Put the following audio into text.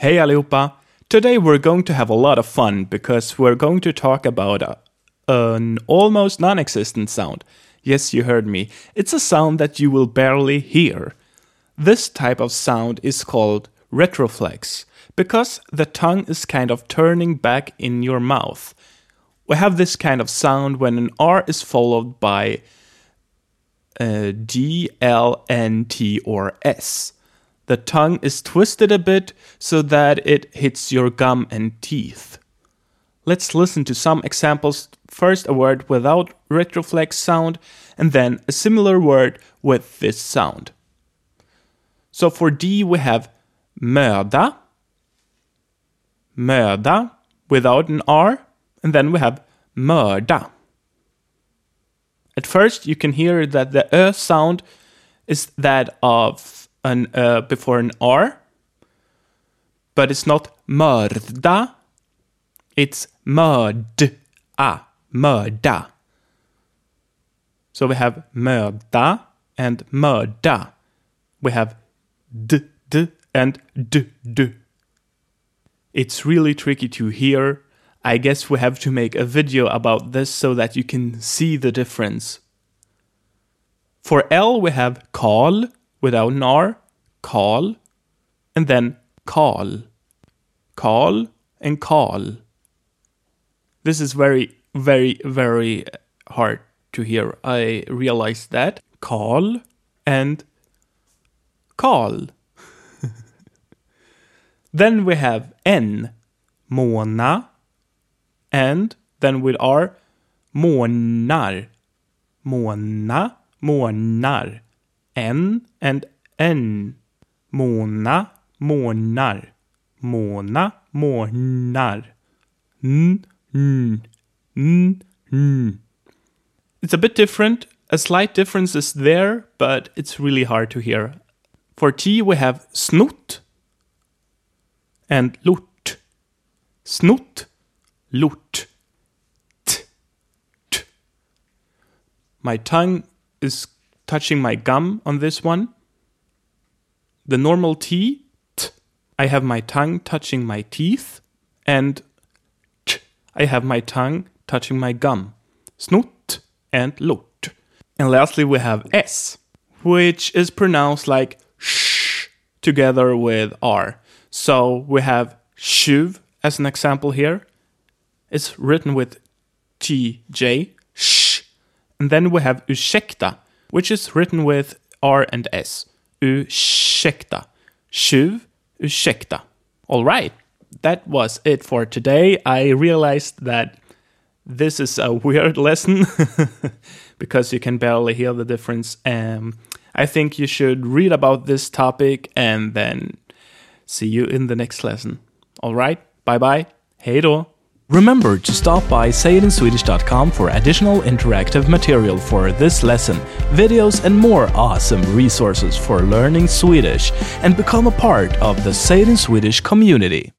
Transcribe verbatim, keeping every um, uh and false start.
Hey Alupa! Today we're going to have a lot of fun because we're going to talk about a, an almost non-existent sound. Yes, you heard me. It's a sound that you will barely hear. This type of sound is called retroflex because the tongue is kind of turning back in your mouth. We have this kind of sound when an R is followed by uh, G, L, N, T, or S. The tongue is twisted a bit so that it hits your gum and teeth. Let's listen to some examples. First, a word without retroflex sound, and then a similar word with this sound. So for D, we have möda, möda, without an R, and then we have mörda. At first, you can hear that the ö sound is that of An, uh, before an R, but it's not mörda, it's mörda, mörda. So we have mörda and mörda. We have d, d and d, d. It's really tricky to hear. I guess we have to make a video about this so that you can see the difference. For L we have Karl, without an R, Karl, and then Karl, Karl, and Karl. This is very, very, very hard to hear. I realized that. Karl and Karl. Then we have N, Mona, and then with R, Monar, Mona, Monar. N and N. Mona, månar. Mona, månar. N, n, n, n. It's a bit different. A slight difference is there, but it's really hard to hear. For T we have snott and lort. Snott, lort. T, t. My tongue is touching my gum on this one. The normal T, t, I have my tongue touching my teeth, and ch, I have my tongue touching my gum. Snott and lort. And lastly we have S, which is pronounced like sh together with R. So we have tjuv as an example here. It's written with T, J, sh. And then we have ursäkta, which is written with R and S. Ursäkta. Tjuv, ursäkta. All right, that was it for today. I realized that this is a weird lesson because you can barely hear the difference. Um, I think you should read about this topic and then see you in the next lesson. All right, bye-bye. Hej då. Remember to stop by say it in swedish dot com for additional interactive material for this lesson, videos and more awesome resources for learning Swedish, and become a part of the Say It in Swedish community.